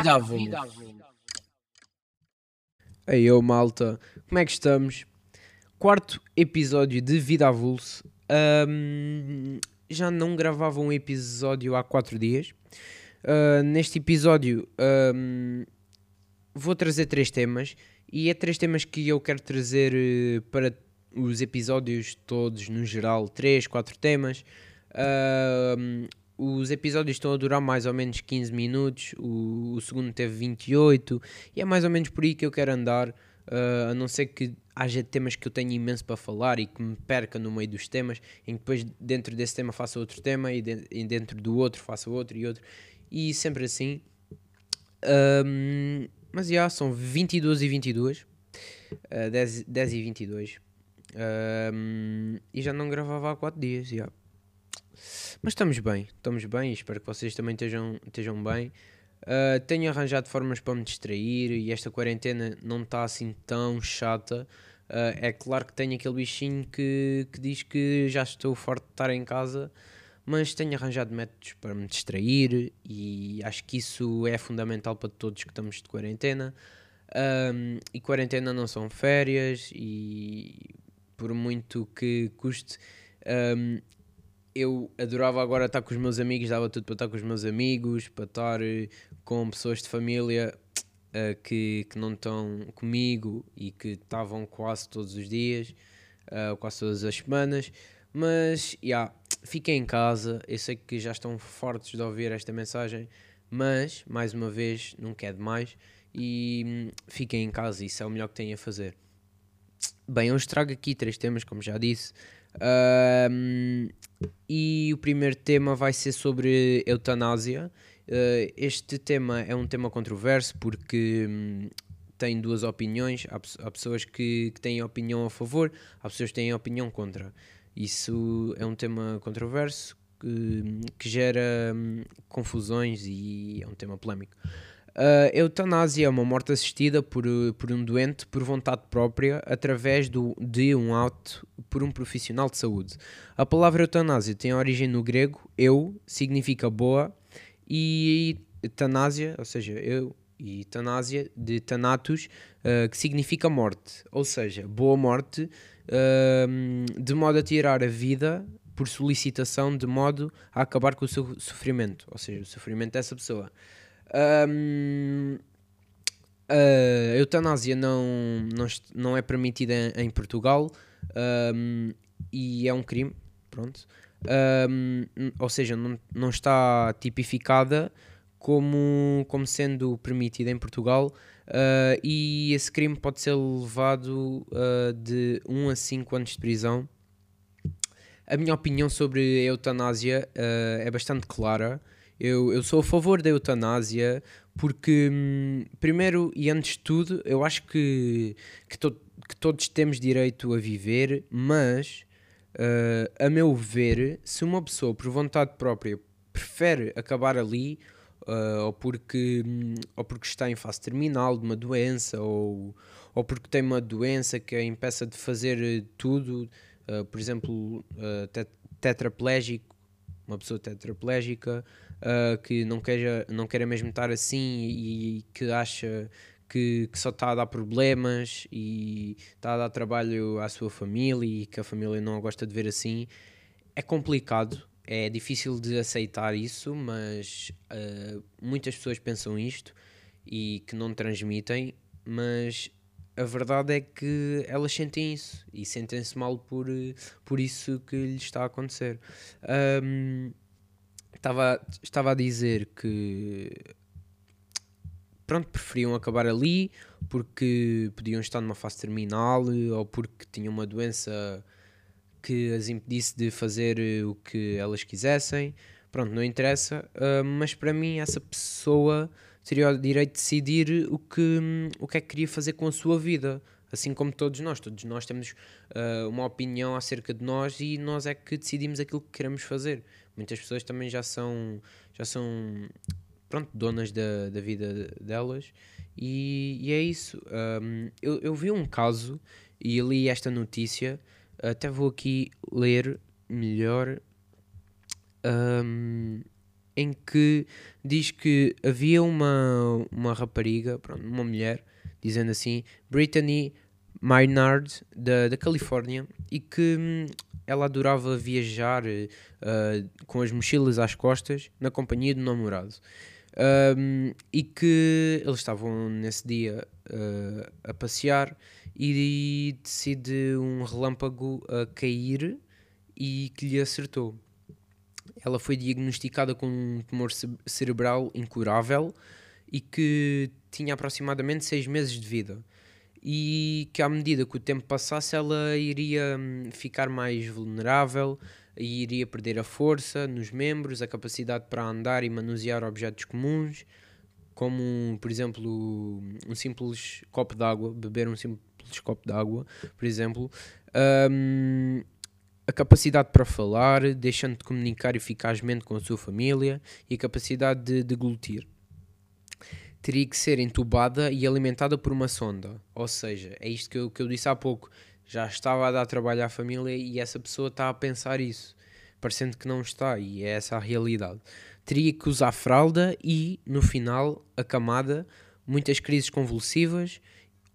Vida à volta. Aí eu, malta, como é que estamos? Quarto episódio de Vida à Vulso. Já não gravava um episódio há 4 dias. Neste episódio vou trazer 3 temas. E é 3 temas que eu quero trazer para os episódios todos, no geral, 3, 4 temas. Os episódios estão a durar mais ou menos 15 minutos, o segundo teve 28, e é mais ou menos por aí que eu quero andar, a não ser que haja temas que eu tenho imenso para falar e que me perca no meio dos temas, em que depois dentro desse tema faça outro tema, e dentro do outro faça outro, e sempre assim. Mas já, são 22h22, 10h22, e já não gravava há 4 dias, já. Mas estamos bem, espero que vocês também estejam bem. Tenho arranjado formas para me distrair e esta quarentena não está assim tão chata. É claro que tenho aquele bichinho que diz que já estou farto de estar em casa, mas tenho arranjado métodos para me distrair e acho que isso é fundamental para todos que estamos de quarentena. E quarentena não são férias, e por muito que custe... eu adorava agora estar com os meus amigos, dava tudo para estar com os meus amigos, para estar com pessoas de família que não estão comigo e que estavam quase todos os dias, quase todas as semanas. Mas, fiquem em casa, eu sei que já estão fartos de ouvir esta mensagem, mas, mais uma vez, nunca é demais, e fiquem em casa, isso é o melhor que têm a fazer. Bem, hoje trago aqui 3 temas, como já disse. E o primeiro tema vai ser sobre eutanásia. Este tema é um tema controverso porque tem 2 opiniões. Há pessoas que têm opinião a favor, há pessoas que têm opinião contra. Isso é um tema controverso que gera confusões e é um tema polémico. Eutanásia é uma morte assistida por um doente por vontade própria através de um ato por um profissional de saúde. A palavra eutanásia tem origem no grego, eu significa boa, e tanásia, ou seja, eu, e tanásia de thanatos, que significa morte, ou seja, boa morte, de modo a tirar a vida por solicitação, de modo a acabar com o seu sofrimento, ou seja, o sofrimento dessa pessoa. A eutanásia não é permitida em Portugal, e é um crime, pronto. Ou seja, não está tipificada como sendo permitida em Portugal, e esse crime pode ser levado de 1 a 5 anos de prisão. A minha opinião sobre a eutanásia é bastante clara. Eu sou a favor da eutanásia porque, primeiro e antes de tudo, eu acho que todos temos direito a viver, mas, a meu ver, se uma pessoa por vontade própria prefere acabar ali, ou porque está em fase terminal de uma doença, ou porque tem uma doença que a impeça de fazer tudo, por exemplo, tetraplégico, uma pessoa tetraplégica, que não queira mesmo estar assim e que acha que só está a dar problemas e está a dar trabalho à sua família e que a família não a gosta de ver assim. É complicado, é difícil de aceitar isso, mas muitas pessoas pensam isto e que não transmitem, mas a verdade é que elas sentem isso e sentem-se mal por isso que lhes está a acontecer. Estava a dizer que, pronto, preferiam acabar ali porque podiam estar numa fase terminal ou porque tinham uma doença que as impedisse de fazer o que elas quisessem. Pronto, não interessa, mas para mim essa pessoa teria o direito de decidir o que é que queria fazer com a sua vida, assim como todos nós temos uma opinião acerca de nós e nós é que decidimos aquilo que queremos fazer. Muitas pessoas também já são pronto, donas da vida delas e é isso. Eu vi um caso e li esta notícia, até vou aqui ler melhor. em que diz que havia uma rapariga, pronto, uma mulher, dizendo assim, Brittany Maynard, da Califórnia, e que ela adorava viajar com as mochilas às costas na companhia do namorado. E que eles estavam nesse dia a passear e decide um relâmpago a cair e que lhe acertou. Ela foi diagnosticada com um tumor cerebral incurável e que tinha aproximadamente 6 meses de vida, e que à medida que o tempo passasse ela iria ficar mais vulnerável e iria perder a força nos membros, a capacidade para andar e manusear objetos comuns, como, por exemplo, um simples copo de água, beber um simples copo de água, por exemplo, a capacidade para falar, deixando de comunicar eficazmente com a sua família, e a capacidade de deglutir. Teria que ser entubada e alimentada por uma sonda. Ou seja, é isto que eu disse há pouco. Já estava a dar trabalho à família e essa pessoa está a pensar isso, parecendo que não está, e é essa a realidade. Teria que usar fralda e, no final, acamada, muitas crises convulsivas,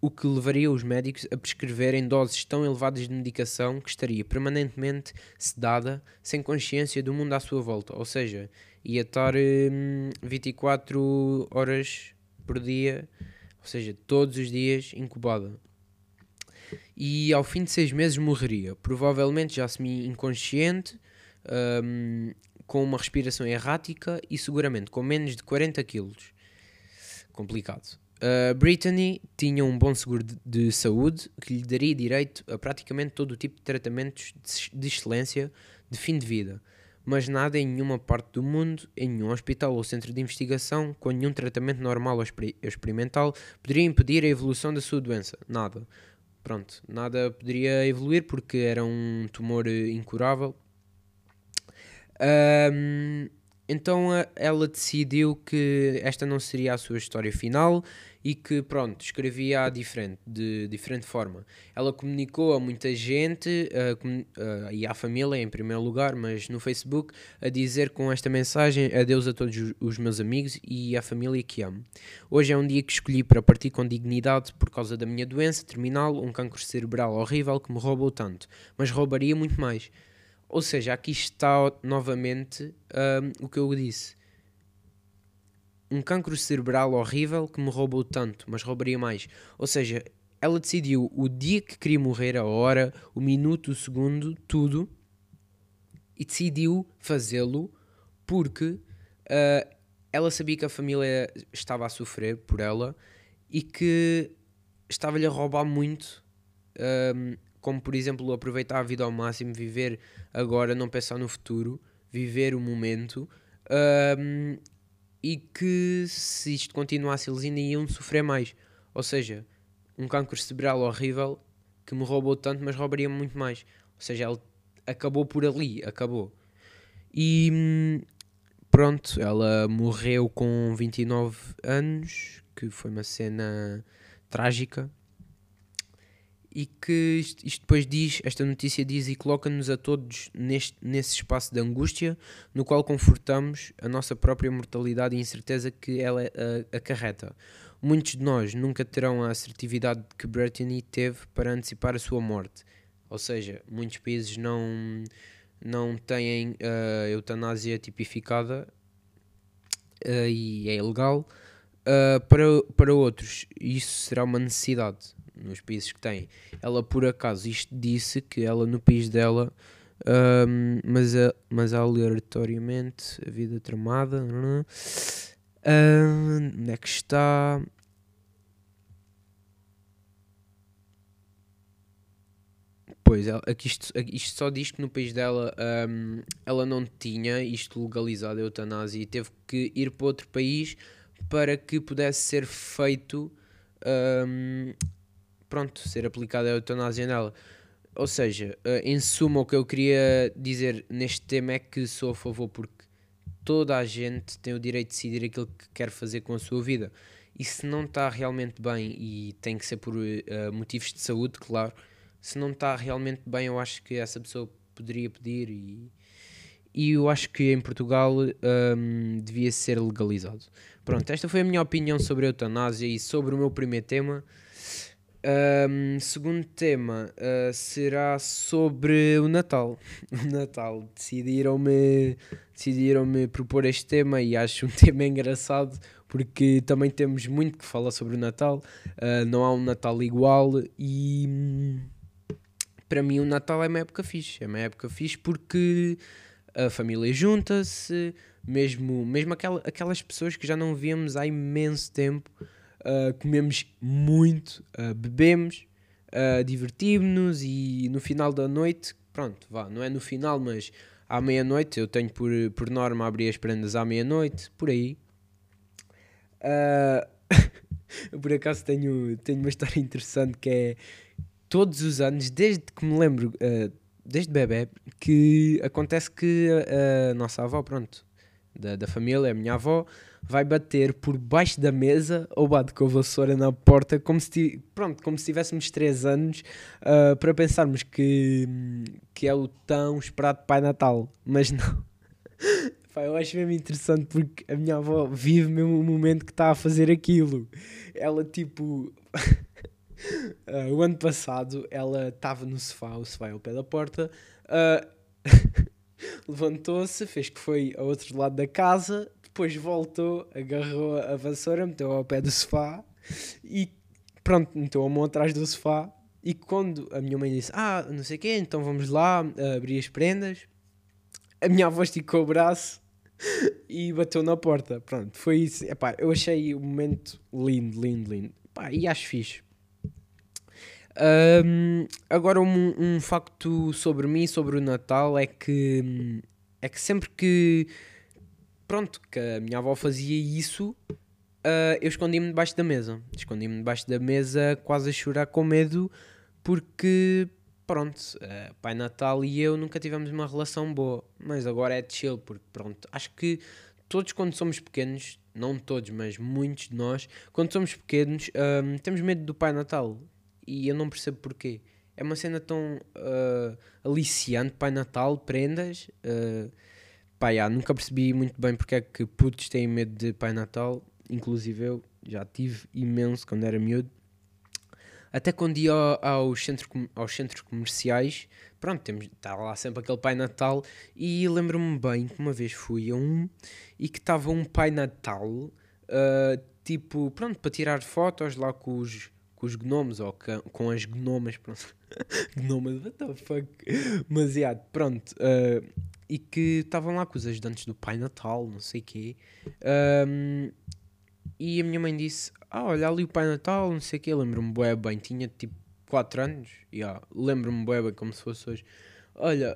o que levaria os médicos a prescreverem doses tão elevadas de medicação que estaria permanentemente sedada, sem consciência do mundo à sua volta. Ou seja, ia estar 24 horas por dia, ou seja, todos os dias incubada. E ao fim de 6 meses morreria, provavelmente já semi-inconsciente, com uma respiração errática e seguramente com menos de 40 quilos. Complicado. Brittany tinha um bom seguro de saúde que lhe daria direito a praticamente todo o tipo de tratamentos de excelência de fim de vida, mas nada em nenhuma parte do mundo, em nenhum hospital ou centro de investigação, com nenhum tratamento normal ou experimental, poderia impedir a evolução da sua doença. Nada. Pronto, nada poderia evoluir porque era um tumor incurável. Então ela decidiu que esta não seria a sua história final e que, pronto, escrevia de diferente forma. Ela comunicou a muita gente e à família em primeiro lugar, mas no Facebook, a dizer com esta mensagem: adeus a todos os meus amigos e à família que amo. Hoje é um dia que escolhi para partir com dignidade por causa da minha doença terminal, um cancro cerebral horrível que me roubou tanto, mas roubaria muito mais. Ou seja, aqui está novamente o que eu disse. Um cancro cerebral horrível que me roubou tanto, mas roubaria mais. Ou seja, ela decidiu o dia que queria morrer, a hora, o minuto, o segundo, tudo. E decidiu fazê-lo porque ela sabia que a família estava a sofrer por ela e que estava-lhe a roubar muito. Como, por exemplo, aproveitar a vida ao máximo, viver agora, não pensar no futuro, viver o momento, e que se isto continuasse eles ainda iam sofrer mais. Ou seja, um cancro cerebral horrível que me roubou tanto, mas roubaria muito mais. Ou seja, ele acabou por ali, acabou. E pronto, ela morreu com 29 anos, que foi uma cena trágica. E que isto depois diz, esta notícia diz, e coloca-nos a todos nesse espaço de angústia, no qual confortamos a nossa própria mortalidade e incerteza que ela acarreta. Muitos de nós nunca terão a assertividade que Brittany teve para antecipar a sua morte. Ou seja, muitos países não têm a eutanásia tipificada e é ilegal. Para outros, isso será uma necessidade. Nos países que têm, ela por acaso isto disse que ela no país dela, mas aleatoriamente a vida tramada, onde é que está? Pois, isto só diz que no país dela ela não tinha isto legalizado, a eutanásia, e teve que ir para outro país para que pudesse ser feito. Pronto, ser aplicada a eutanásia nela. Ou seja, em suma, o que eu queria dizer neste tema é que sou a favor, porque toda a gente tem o direito de decidir aquilo que quer fazer com a sua vida. E se não está realmente bem, e tem que ser por motivos de saúde, claro, se não está realmente bem, eu acho que essa pessoa poderia pedir e eu acho que em Portugal devia ser legalizado. Pronto, esta foi a minha opinião sobre a eutanásia e sobre o meu primeiro tema. Segundo tema será sobre o Natal. O Natal. Decidiram-me propor este tema e acho um tema engraçado porque também temos muito que falar sobre o Natal. Não há um Natal igual e para mim o Natal é uma época fixe. É uma época fixe porque a família junta-se, mesmo aquelas pessoas que já não víamos há imenso tempo. Comemos muito, bebemos, divertimos-nos e no final da noite, pronto, vá, não é no final, mas à meia-noite, eu tenho por norma abrir as prendas à meia-noite, por aí. Por acaso tenho uma história interessante que é, todos os anos, desde que me lembro, desde bebê, que acontece que a nossa avó, pronto, da família, a minha avó, vai bater por baixo da mesa ou bate com a vassoura na porta como se tivéssemos 3 anos para pensarmos que é o tão esperado Pai Natal, mas não. Pá, eu acho mesmo interessante porque a minha avó vive mesmo o momento que está a fazer aquilo. Ela tipo... o ano passado ela estava no sofá, o sofá é ao pé da porta... levantou-se, fez que foi ao outro lado da casa, depois voltou, agarrou a vassoura, meteu ao pé do sofá e pronto, meteu a mão atrás do sofá e quando a minha mãe disse, não sei o quê, então vamos lá abrir as prendas, a minha avó esticou o braço e bateu na porta, pronto, foi isso. Epá, eu achei o momento lindo, epá, e acho fixe. Agora um facto sobre mim, sobre o Natal, é que sempre que, pronto, que a minha avó fazia isso, eu escondi-me debaixo da mesa quase a chorar com medo porque, pronto, Pai Natal e eu nunca tivemos uma relação boa, mas agora é chill porque, pronto, acho que todos quando somos pequenos, não todos, mas muitos de nós, quando somos pequenos, temos medo do Pai Natal. E eu não percebo porquê. É uma cena tão aliciante, Pai Natal, prendas. Nunca percebi muito bem porque é que putos têm medo de Pai Natal. Inclusive eu já tive imenso quando era miúdo. Até quando ia aos centros comerciais, pronto, estava lá sempre aquele Pai Natal. E lembro-me bem que uma vez fui a um e que estava um Pai Natal, tipo, pronto, para tirar fotos lá com os gnomos, ou com as gnomas, pronto. Gnomas, what the fuck? Mas, pronto. E que estavam lá com os ajudantes do Pai Natal, não sei o quê. E a minha mãe disse, olha ali o Pai Natal, não sei o quê. Lembro-me bué bem, tinha tipo 4 anos. Lembro-me bué bem, como se fosse hoje. Olha,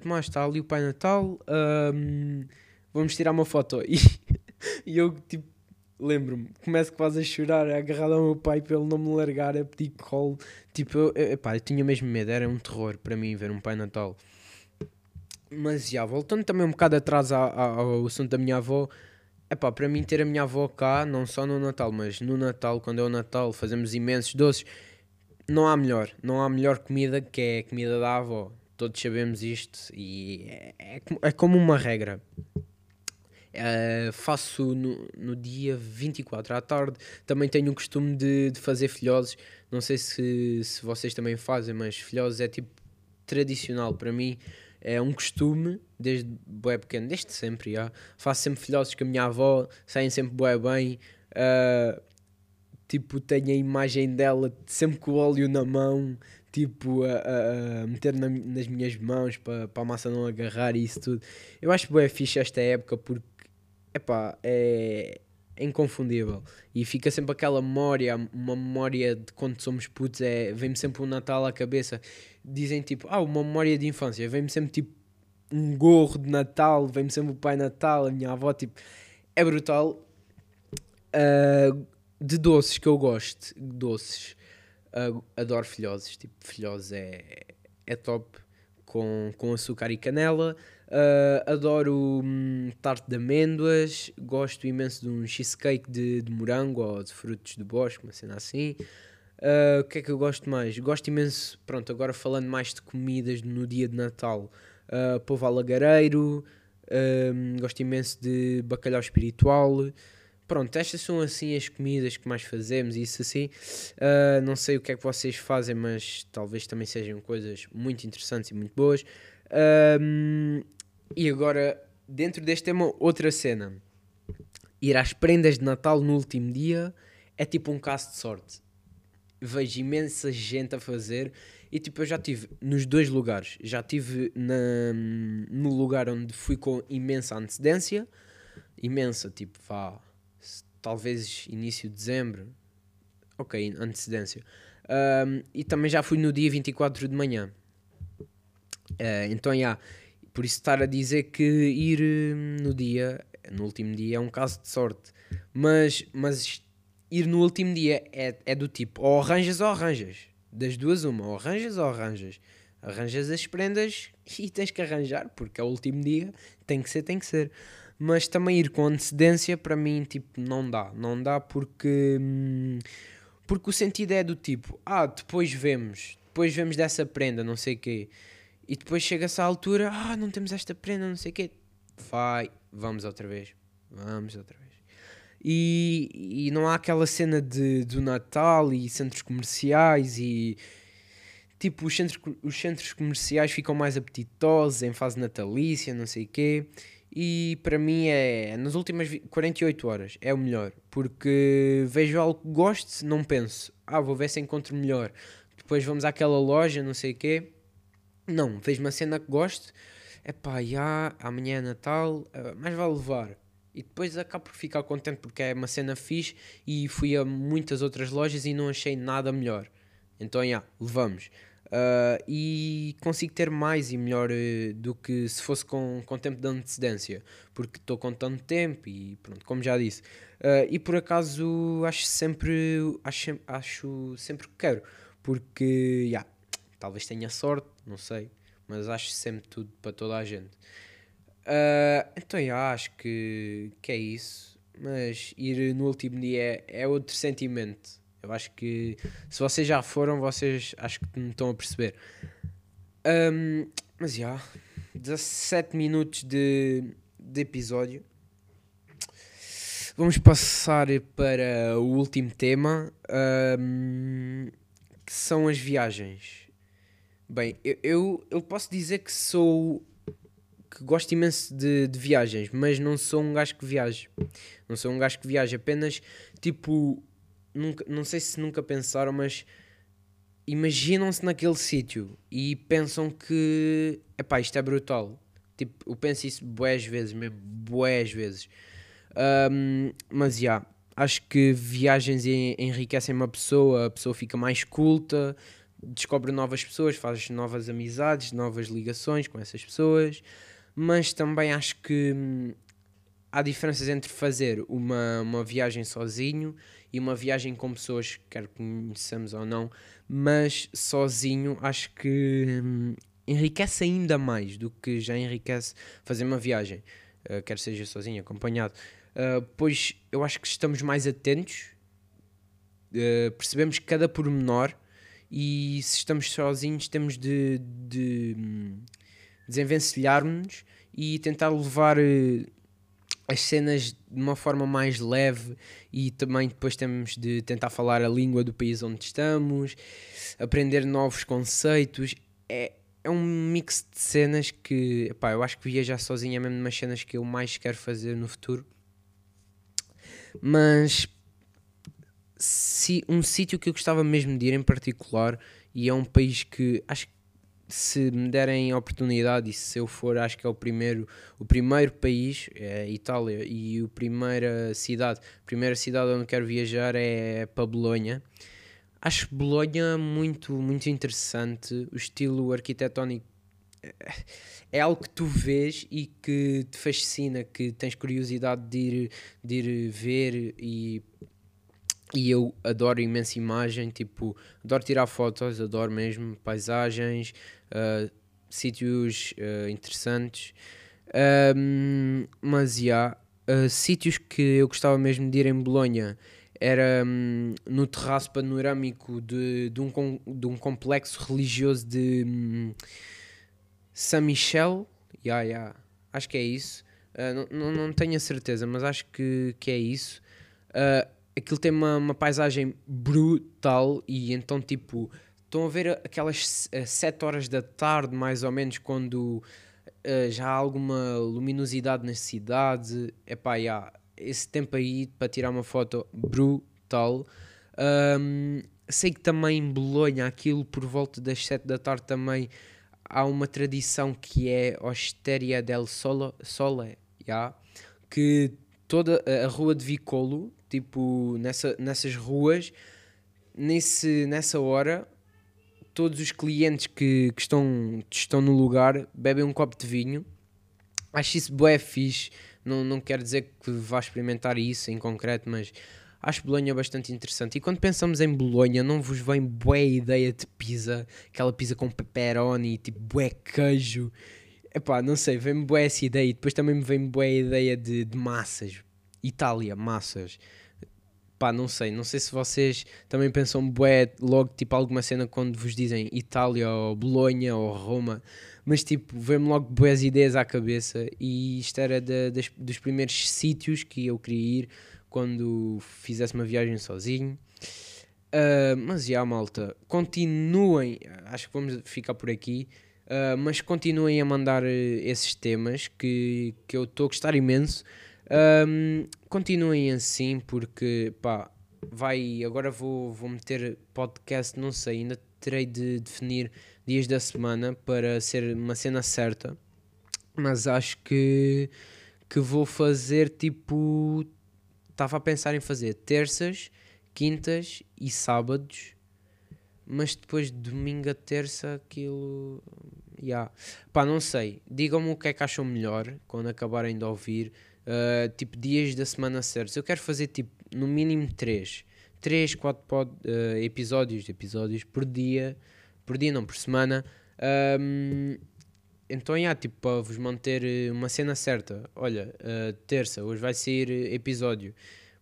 Tomás, está ali o Pai Natal. Vamos tirar uma foto. E eu, tipo, lembro-me, começo quase a chorar, agarrado ao meu pai para ele não me largar, a pedir colo. Tipo, eu tinha mesmo medo, era um terror para mim ver um Pai Natal. Mas voltando também um bocado atrás ao assunto da minha avó, para mim ter a minha avó cá, não só no Natal, mas no Natal, quando é o Natal, fazemos imensos doces. Não há melhor comida que é a comida da avó. Todos sabemos isto e é como uma regra. Faço no dia 24 à tarde. Também tenho o costume de fazer filhoses. Não sei se vocês também fazem, mas filhoses é tipo tradicional para mim. É um costume, desde bué pequeno, desde sempre. Faço sempre filhoses com a minha avó, saem sempre bué bem. Tipo, tenho a imagem dela sempre com o óleo na mão, tipo, a meter nas minhas mãos para a massa não agarrar e isso tudo. Eu acho bué fixe esta época porque é inconfundível e fica sempre aquela memória, uma memória de quando somos putos, vem-me sempre um Natal à cabeça, dizem tipo, uma memória de infância, vem-me sempre tipo um gorro de Natal, vem-me sempre o Pai Natal, a minha avó, tipo, é brutal. De doces que eu gosto, adoro filhoses, tipo, filhoses é top, com açúcar e canela. Adoro tarte de amêndoas, gosto imenso de um cheesecake de morango ou de frutos do bosque, uma cena assim. O que é que eu gosto mais? Gosto imenso, pronto, agora falando mais de comidas no dia de Natal, polvo alagareiro, gosto imenso de bacalhau espiritual. Pronto, estas são assim as comidas que mais fazemos e isso assim. Não sei o que é que vocês fazem, mas talvez também sejam coisas muito interessantes e muito boas. E agora, dentro deste tema, outra cena. Ir às prendas de Natal no último dia é tipo um caso de sorte. Vejo imensa gente a fazer e tipo, eu já estive nos dois lugares. Já estive no lugar onde fui com imensa antecedência. Imensa, tipo, vá... talvez início de dezembro, ok, antecedência, e também já fui no dia 24 de manhã, então já, por isso estar a dizer que ir no último dia é um caso de sorte, mas ir no último dia é do tipo, ou arranjas, das duas uma, ou arranjas as prendas e tens que arranjar, porque é o último dia, tem que ser, mas também ir com antecedência para mim tipo não dá porque o sentido é do tipo, depois vemos dessa prenda, não sei o quê, e depois chega-se à altura, não temos esta prenda, não sei o quê, vamos outra vez e não há aquela cena do Natal e centros comerciais e tipo os centros comerciais ficam mais apetitosos em fase natalícia, não sei o quê. E para mim é, nas últimas 48 horas, é o melhor. Porque vejo algo que gosto, não penso. Vou ver se encontro melhor. Depois vamos àquela loja, não sei o quê. Não, vejo uma cena que gosto. Amanhã é Natal, mas vai levar. E depois acabo por ficar contente porque é uma cena fixe. E fui a muitas outras lojas e não achei nada melhor. Então, levamos. E consigo ter mais e melhor do que se fosse com tempo de antecedência, porque estou com tanto tempo e pronto, como já disse, e por acaso acho sempre que quero, porque talvez tenha sorte, não sei, mas acho sempre tudo para toda a gente. Então acho que é isso, mas ir no último dia é outro sentimento. Eu acho que se vocês já foram, vocês acho que me estão a perceber. Mas 17 minutos de episódio. Vamos passar para o último tema, que são as viagens. Bem, eu posso dizer que gosto imenso de viagens, mas não sou um gajo que viaja. Apenas tipo... não sei se nunca pensaram, mas imaginam-se naquele sítio e pensam que isto é brutal. Tipo, eu penso isso bué às vezes. Mas acho que viagens enriquecem uma pessoa, a pessoa fica mais culta, descobre novas pessoas, faz novas amizades, novas ligações com essas pessoas, mas também acho que há diferenças entre fazer uma viagem sozinho e uma viagem com pessoas, quer conheçamos ou não, mas sozinho acho que enriquece ainda mais do que já enriquece fazer uma viagem, quer seja sozinho, acompanhado, pois eu acho que estamos mais atentos, percebemos cada pormenor e se estamos sozinhos temos de desenvencilhar-nos e tentar levar... as cenas de uma forma mais leve e também depois temos de tentar falar a língua do país onde estamos, aprender novos conceitos, é um mix de cenas que, eu acho que viajar sozinho é mesmo umas cenas que eu mais quero fazer no futuro, mas se um sítio que eu gostava mesmo de ir em particular, e é um país que acho que se me derem a oportunidade e se eu for, acho que é o primeiro país, é Itália, e a primeira cidade onde quero viajar é para Bolonha. Acho Bolonha muito, muito interessante, o estilo arquitetónico é algo que tu vês e que te fascina, que tens curiosidade de ir ver e eu adoro imensa imagem, tipo, adoro tirar fotos, adoro mesmo paisagens, sítios interessantes, mas sítios que eu gostava mesmo de ir em Bolonha era no terraço panorâmico de um complexo religioso de Saint-Michel, acho que é isso, não tenho a certeza, mas acho que é isso. Aquilo tem uma paisagem brutal e então tipo, estão a ver aquelas 7 horas da tarde mais ou menos, quando já há alguma luminosidade na cidade, esse tempo aí para tirar uma foto brutal. Sei que também em Bolonha, aquilo por volta das 7 da tarde também há uma tradição que é Osteria del Sole, que toda a rua de Vicolo, tipo nessas ruas, nessa hora, todos os clientes que estão no lugar bebem um copo de vinho. Acho isso bué fixe, não quero dizer que vá experimentar isso em concreto, mas acho Bolonha bastante interessante. E quando pensamos em Bolonha, não vos vem bué ideia de pizza, aquela pizza com pepperoni, tipo bué queijo, não sei, vem-me bué essa ideia. E depois também me vem bué a ideia de massas, Itália, massas, não sei se vocês também pensam bué logo tipo alguma cena quando vos dizem Itália ou Bolonha ou Roma, mas tipo, vem-me logo boas ideias à cabeça. E isto era dos primeiros sítios que eu queria ir quando fizesse uma viagem sozinho. Malta, continuem, acho que vamos ficar por aqui, mas continuem a mandar esses temas que eu estou a gostar imenso. Continuem assim, porque agora vou meter podcast, não sei, ainda terei de definir dias da semana para ser uma cena certa, mas acho que vou fazer tipo... Estava a pensar em fazer terças, quintas e sábados, mas depois domingo a terça aquilo... não sei, digam-me o que é que acham melhor quando acabarem de ouvir, tipo dias da semana certos. Eu quero fazer tipo no mínimo 3-4 episódios por dia não, por semana. Então, tipo, para vos manter uma cena certa, olha, terça, hoje vai sair episódio.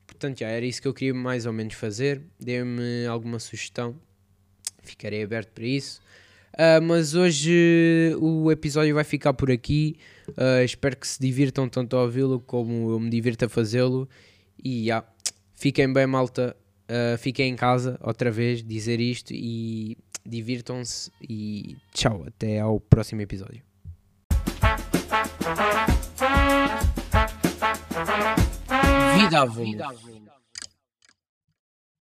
Portanto, era isso que eu queria mais ou menos fazer. Deem-me alguma sugestão, ficarei aberto para isso. Mas hoje o episódio vai ficar por aqui. Espero que se divirtam tanto a ouvi-lo como eu me divirto a fazê-lo. E fiquem bem, malta. Fiquem em casa, outra vez, dizer isto, e divirtam-se. E tchau, até ao próximo episódio. Vida à volta.